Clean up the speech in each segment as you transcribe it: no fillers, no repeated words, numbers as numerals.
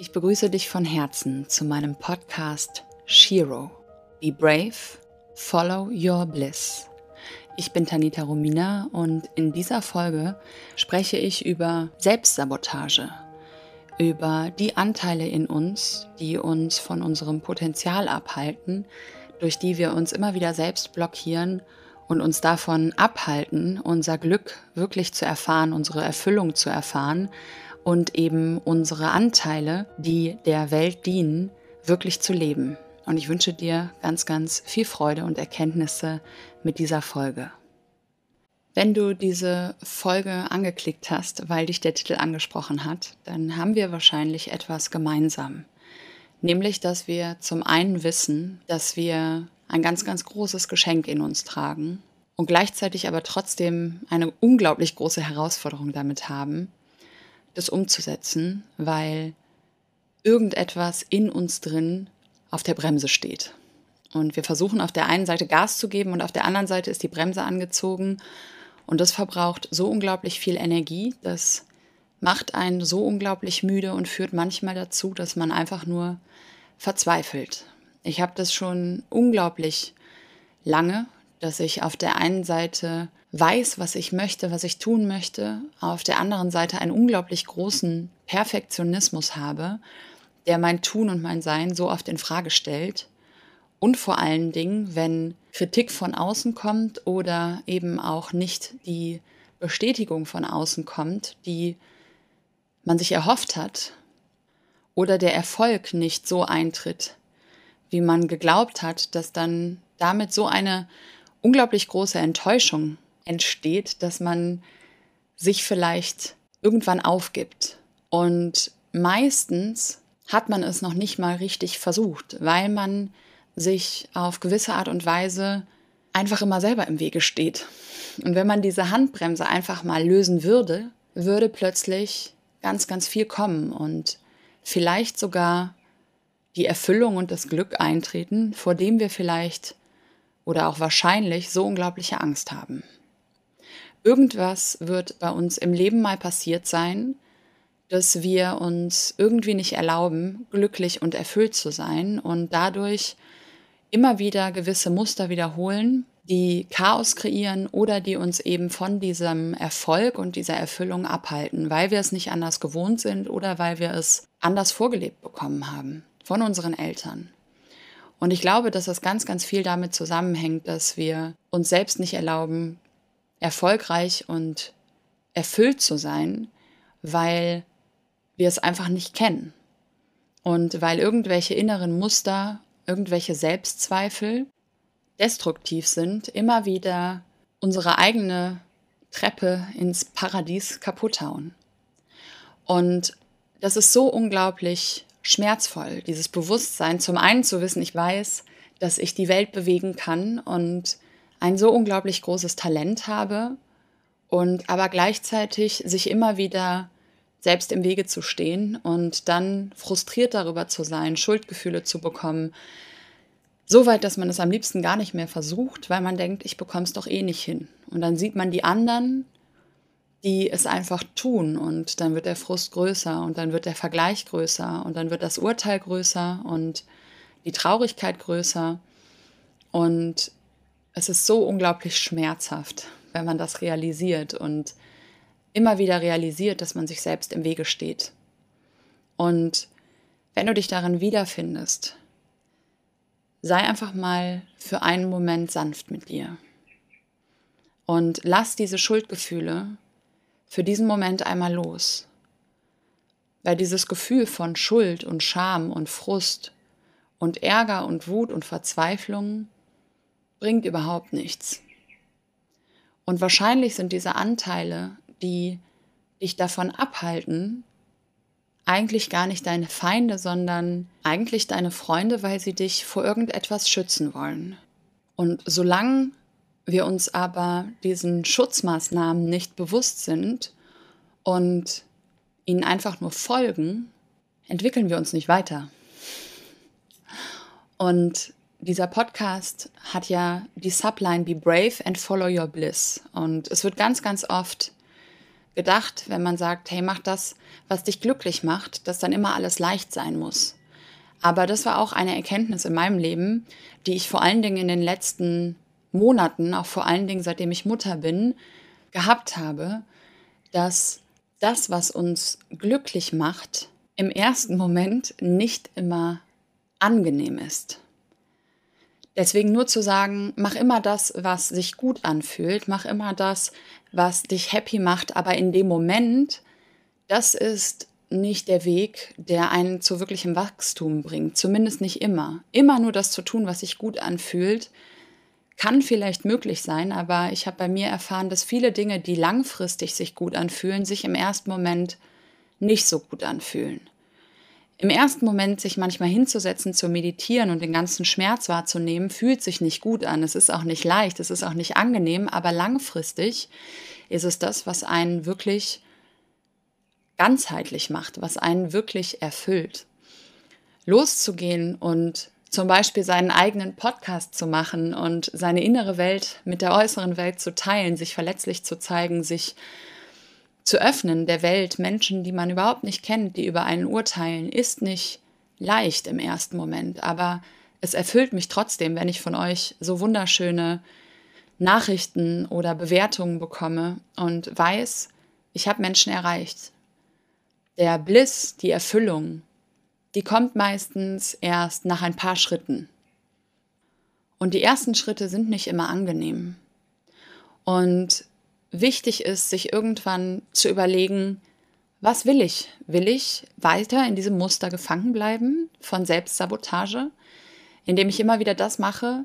Ich begrüße dich von Herzen zu meinem Podcast SHIRO. Be brave, follow your bliss. Ich bin Tanita Romina und in dieser Folge spreche ich über Selbstsabotage, über die Anteile in uns, die uns von unserem Potenzial abhalten, durch die wir uns immer wieder selbst blockieren und uns davon abhalten, unser Glück wirklich zu erfahren, unsere Erfüllung zu erfahren und eben unsere Anteile, die der Welt dienen, wirklich zu leben. Und ich wünsche dir ganz, ganz viel Freude und Erkenntnisse mit dieser Folge. Wenn du diese Folge angeklickt hast, weil dich der Titel angesprochen hat, dann haben wir wahrscheinlich etwas gemeinsam. Nämlich, dass wir zum einen wissen, dass wir ein ganz, ganz großes Geschenk in uns tragen und gleichzeitig aber trotzdem eine unglaublich große Herausforderung damit haben, das umzusetzen, weil irgendetwas in uns drin auf der Bremse steht. Und wir versuchen auf der einen Seite Gas zu geben und auf der anderen Seite ist die Bremse angezogen und das verbraucht so unglaublich viel Energie, das macht einen so unglaublich müde und führt manchmal dazu, dass man einfach nur verzweifelt. Ich habe das schon unglaublich lange, dass ich auf der einen Seite weiß, was ich möchte, was ich tun möchte, auf der anderen Seite einen unglaublich großen Perfektionismus habe, der mein Tun und mein Sein so oft in Frage stellt. Und vor allen Dingen, wenn Kritik von außen kommt oder eben auch nicht die Bestätigung von außen kommt, die man sich erhofft hat, oder der Erfolg nicht so eintritt, wie man geglaubt hat, dass dann damit so eine unglaublich große Enttäuschung entsteht, dass man sich vielleicht irgendwann aufgibt. Und meistens hat man es noch nicht mal richtig versucht, weil man sich auf gewisse Art und Weise einfach immer selber im Wege steht. Und wenn man diese Handbremse einfach mal lösen würde, würde plötzlich ganz, ganz viel kommen und vielleicht sogar die Erfüllung und das Glück eintreten, vor dem wir vielleicht oder auch wahrscheinlich so unglaubliche Angst haben. Irgendwas wird bei uns im Leben mal passiert sein, dass wir uns irgendwie nicht erlauben, glücklich und erfüllt zu sein und dadurch immer wieder gewisse Muster wiederholen, die Chaos kreieren oder die uns eben von diesem Erfolg und dieser Erfüllung abhalten, weil wir es nicht anders gewohnt sind oder weil wir es anders vorgelebt bekommen haben von unseren Eltern. Und ich glaube, dass das ganz, ganz viel damit zusammenhängt, dass wir uns selbst nicht erlauben, erfolgreich und erfüllt zu sein, weil wir es einfach nicht kennen und weil irgendwelche inneren Muster, irgendwelche Selbstzweifel destruktiv sind, immer wieder unsere eigene Treppe ins Paradies kaputt hauen. Und das ist so unglaublich schmerzvoll, dieses Bewusstsein, zum einen zu wissen, ich weiß, dass ich die Welt bewegen kann und ein so unglaublich großes Talent habe, und aber gleichzeitig sich immer wieder selbst im Wege zu stehen und dann frustriert darüber zu sein, Schuldgefühle zu bekommen, so weit, dass man es am liebsten gar nicht mehr versucht, weil man denkt, ich bekomme es doch eh nicht hin. Und dann sieht man die anderen, die es einfach tun und dann wird der Frust größer und dann wird der Vergleich größer und dann wird das Urteil größer und die Traurigkeit größer. Und es ist so unglaublich schmerzhaft, wenn man das realisiert und immer wieder realisiert, dass man sich selbst im Wege steht. Und wenn du dich darin wiederfindest, sei einfach mal für einen Moment sanft mit dir und lass diese Schuldgefühle für diesen Moment einmal los. Weil dieses Gefühl von Schuld und Scham und Frust und Ärger und Wut und Verzweiflung bringt überhaupt nichts. Und wahrscheinlich sind diese Anteile, die dich davon abhalten, eigentlich gar nicht deine Feinde, sondern eigentlich deine Freunde, weil sie dich vor irgendetwas schützen wollen. Und solange wir uns aber diesen Schutzmaßnahmen nicht bewusst sind und ihnen einfach nur folgen, entwickeln wir uns nicht weiter. Und dieser Podcast hat ja die Subline Be Brave and Follow Your Bliss. Und es wird ganz, ganz oft gedacht, wenn man sagt, hey, mach das, was dich glücklich macht, dass dann immer alles leicht sein muss. Aber das war auch eine Erkenntnis in meinem Leben, die ich vor allen Dingen in den letzten Monaten, auch vor allen Dingen seitdem ich Mutter bin, gehabt habe, dass das, was uns glücklich macht, im ersten Moment nicht immer angenehm ist. Deswegen nur zu sagen, mach immer das, was sich gut anfühlt, mach immer das, was dich happy macht, aber in dem Moment, das ist nicht der Weg, der einen zu wirklichem Wachstum bringt, zumindest nicht immer. Immer nur das zu tun, was sich gut anfühlt, kann vielleicht möglich sein, aber ich habe bei mir erfahren, dass viele Dinge, die langfristig sich gut anfühlen, sich im ersten Moment nicht so gut anfühlen. Im ersten Moment sich manchmal hinzusetzen, zu meditieren und den ganzen Schmerz wahrzunehmen, fühlt sich nicht gut an. Es ist auch nicht leicht, es ist auch nicht angenehm, aber langfristig ist es das, was einen wirklich ganzheitlich macht, was einen wirklich erfüllt. Loszugehen und zum Beispiel seinen eigenen Podcast zu machen und seine innere Welt mit der äußeren Welt zu teilen, sich verletzlich zu zeigen, sich zu öffnen der Welt, Menschen, die man überhaupt nicht kennt, die über einen urteilen, ist nicht leicht im ersten Moment. Aber es erfüllt mich trotzdem, wenn ich von euch so wunderschöne Nachrichten oder Bewertungen bekomme und weiß, ich habe Menschen erreicht. Der Bliss, die Erfüllung, die kommt meistens erst nach ein paar Schritten. Und die ersten Schritte sind nicht immer angenehm. Und wichtig ist, sich irgendwann zu überlegen, was will ich? Will ich weiter in diesem Muster gefangen bleiben von Selbstsabotage, indem ich immer wieder das mache,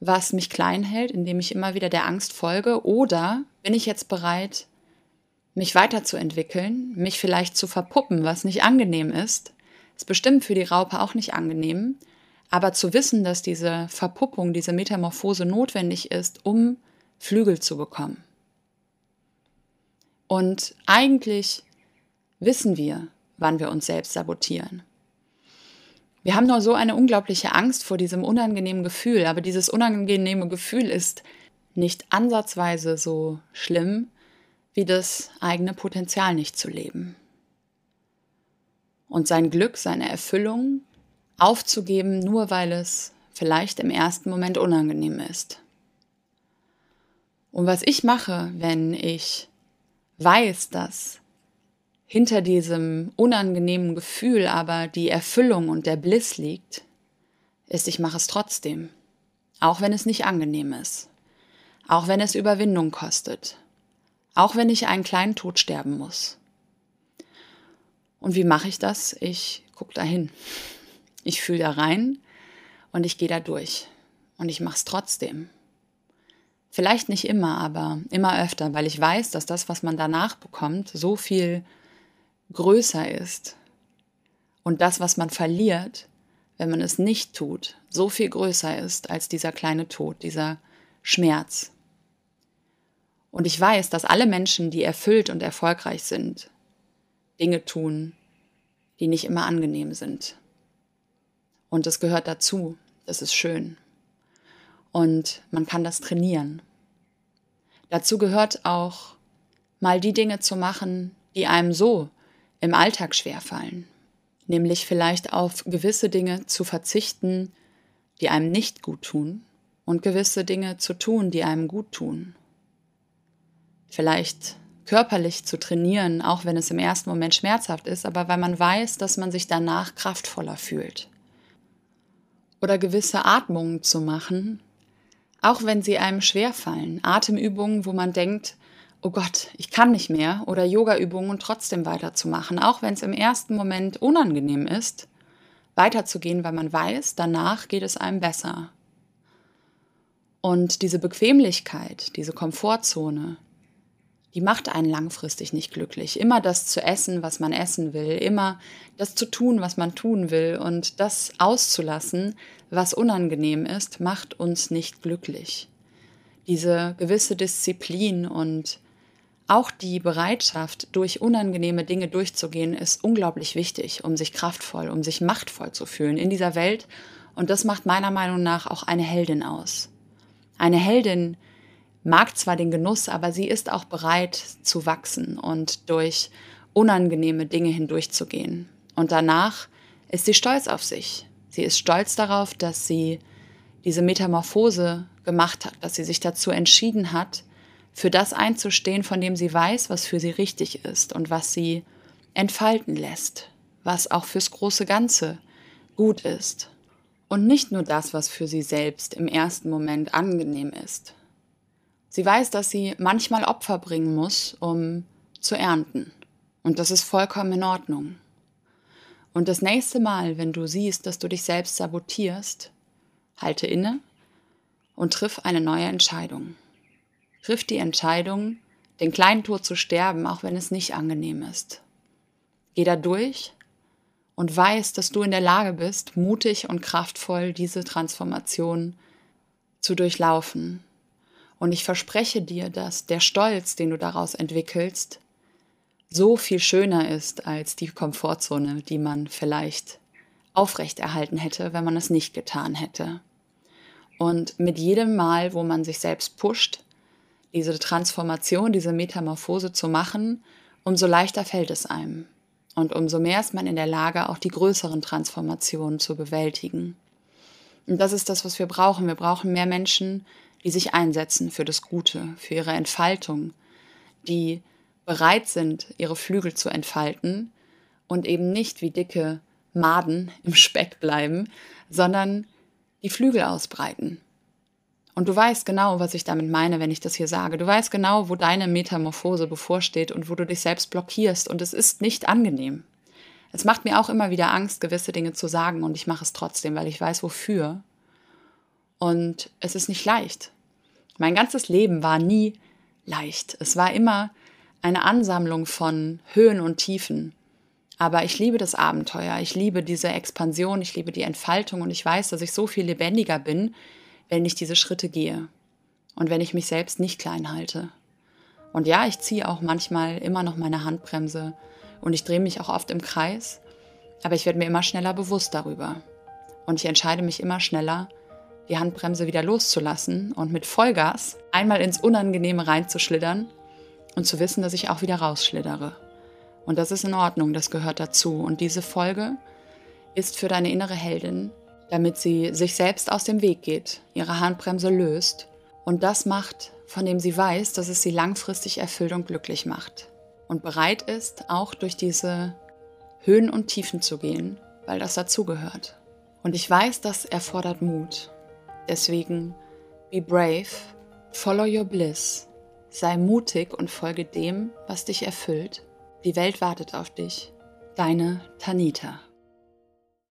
was mich klein hält, indem ich immer wieder der Angst folge? Oder bin ich jetzt bereit, mich weiterzuentwickeln, mich vielleicht zu verpuppen, was nicht angenehm ist? Ist bestimmt für die Raupe auch nicht angenehm, aber zu wissen, dass diese Verpuppung, diese Metamorphose notwendig ist, um Flügel zu bekommen. Und eigentlich wissen wir, wann wir uns selbst sabotieren. Wir haben nur so eine unglaubliche Angst vor diesem unangenehmen Gefühl, aber dieses unangenehme Gefühl ist nicht ansatzweise so schlimm, wie das eigene Potenzial nicht zu leben. Und sein Glück, seine Erfüllung aufzugeben, nur weil es vielleicht im ersten Moment unangenehm ist. Und was ich mache, wenn ich weiß, dass hinter diesem unangenehmen Gefühl aber die Erfüllung und der Bliss liegt, ist, ich mache es trotzdem. Auch wenn es nicht angenehm ist. Auch wenn es Überwindung kostet. Auch wenn ich einen kleinen Tod sterben muss. Und wie mache ich das? Ich gucke da hin. Ich fühle da rein und ich gehe da durch. Und ich mache es trotzdem. Vielleicht nicht immer, aber immer öfter, weil ich weiß, dass das, was man danach bekommt, so viel größer ist. Und das, was man verliert, wenn man es nicht tut, so viel größer ist als dieser kleine Tod, dieser Schmerz. Und ich weiß, dass alle Menschen, die erfüllt und erfolgreich sind, Dinge tun, die nicht immer angenehm sind. Und das gehört dazu, das ist schön. Und man kann das trainieren. Dazu gehört auch, mal die Dinge zu machen, die einem so im Alltag schwerfallen. Nämlich vielleicht auf gewisse Dinge zu verzichten, die einem nicht gut tun, und gewisse Dinge zu tun, die einem gut tun. Vielleicht körperlich zu trainieren, auch wenn es im ersten Moment schmerzhaft ist, aber weil man weiß, dass man sich danach kraftvoller fühlt. Oder gewisse Atmungen zu machen, auch wenn sie einem schwerfallen. Atemübungen, wo man denkt, oh Gott, ich kann nicht mehr. Oder Yoga-Übungen und trotzdem weiterzumachen. Auch wenn es im ersten Moment unangenehm ist, weiterzugehen, weil man weiß, danach geht es einem besser. Und diese Bequemlichkeit, diese Komfortzone, die macht einen langfristig nicht glücklich. Immer das zu essen, was man essen will. Immer das zu tun, was man tun will. Und das auszulassen, was unangenehm ist, macht uns nicht glücklich. Diese gewisse Disziplin und auch die Bereitschaft, durch unangenehme Dinge durchzugehen, ist unglaublich wichtig, um sich kraftvoll, um sich machtvoll zu fühlen in dieser Welt. Und das macht meiner Meinung nach auch eine Heldin aus. Eine Heldin mag zwar den Genuss, aber sie ist auch bereit zu wachsen und durch unangenehme Dinge hindurchzugehen. Und danach ist sie stolz auf sich. Sie ist stolz darauf, dass sie diese Metamorphose gemacht hat, dass sie sich dazu entschieden hat, für das einzustehen, von dem sie weiß, was für sie richtig ist und was sie entfalten lässt, was auch fürs große Ganze gut ist. Und nicht nur das, was für sie selbst im ersten Moment angenehm ist. Sie weiß, dass sie manchmal Opfer bringen muss, um zu ernten. Und das ist vollkommen in Ordnung. Und das nächste Mal, wenn du siehst, dass du dich selbst sabotierst, halte inne und triff eine neue Entscheidung. Triff die Entscheidung, den kleinen Tod zu sterben, auch wenn es nicht angenehm ist. Geh da durch und weiß, dass du in der Lage bist, mutig und kraftvoll diese Transformation zu durchlaufen. Und ich verspreche dir, dass der Stolz, den du daraus entwickelst, so viel schöner ist als die Komfortzone, die man vielleicht aufrechterhalten hätte, wenn man es nicht getan hätte. Und mit jedem Mal, wo man sich selbst pusht, diese Transformation, diese Metamorphose zu machen, umso leichter fällt es einem. Und umso mehr ist man in der Lage, auch die größeren Transformationen zu bewältigen. Und das ist das, was wir brauchen. Wir brauchen mehr Menschen, die sich einsetzen für das Gute, für ihre Entfaltung, die bereit sind, ihre Flügel zu entfalten und eben nicht wie dicke Maden im Speck bleiben, sondern die Flügel ausbreiten. Und du weißt genau, was ich damit meine, wenn ich das hier sage. Du weißt genau, wo deine Metamorphose bevorsteht und wo du dich selbst blockierst. Und es ist nicht angenehm. Es macht mir auch immer wieder Angst, gewisse Dinge zu sagen. Und ich mache es trotzdem, weil ich weiß, wofür. Und es ist nicht leicht. Mein ganzes Leben war nie leicht. Es war immer eine Ansammlung von Höhen und Tiefen. Aber ich liebe das Abenteuer. Ich liebe diese Expansion. Ich liebe die Entfaltung. Und ich weiß, dass ich so viel lebendiger bin, wenn ich diese Schritte gehe und wenn ich mich selbst nicht klein halte. Und ja, ich ziehe auch manchmal immer noch meine Handbremse und ich drehe mich auch oft im Kreis, aber ich werde mir immer schneller bewusst darüber. Und ich entscheide mich immer schneller, die Handbremse wieder loszulassen und mit Vollgas einmal ins Unangenehme reinzuschlittern und zu wissen, dass ich auch wieder rausschlittere. Und das ist in Ordnung, das gehört dazu. Und diese Folge ist für deine innere Heldin, damit sie sich selbst aus dem Weg geht, ihre Handbremse löst und das macht, von dem sie weiß, dass es sie langfristig erfüllt und glücklich macht. Und bereit ist, auch durch diese Höhen und Tiefen zu gehen, weil das dazugehört. Und ich weiß, das erfordert Mut. Deswegen be brave, follow your bliss, sei mutig und folge dem, was dich erfüllt. Die Welt wartet auf dich. Deine Tanita.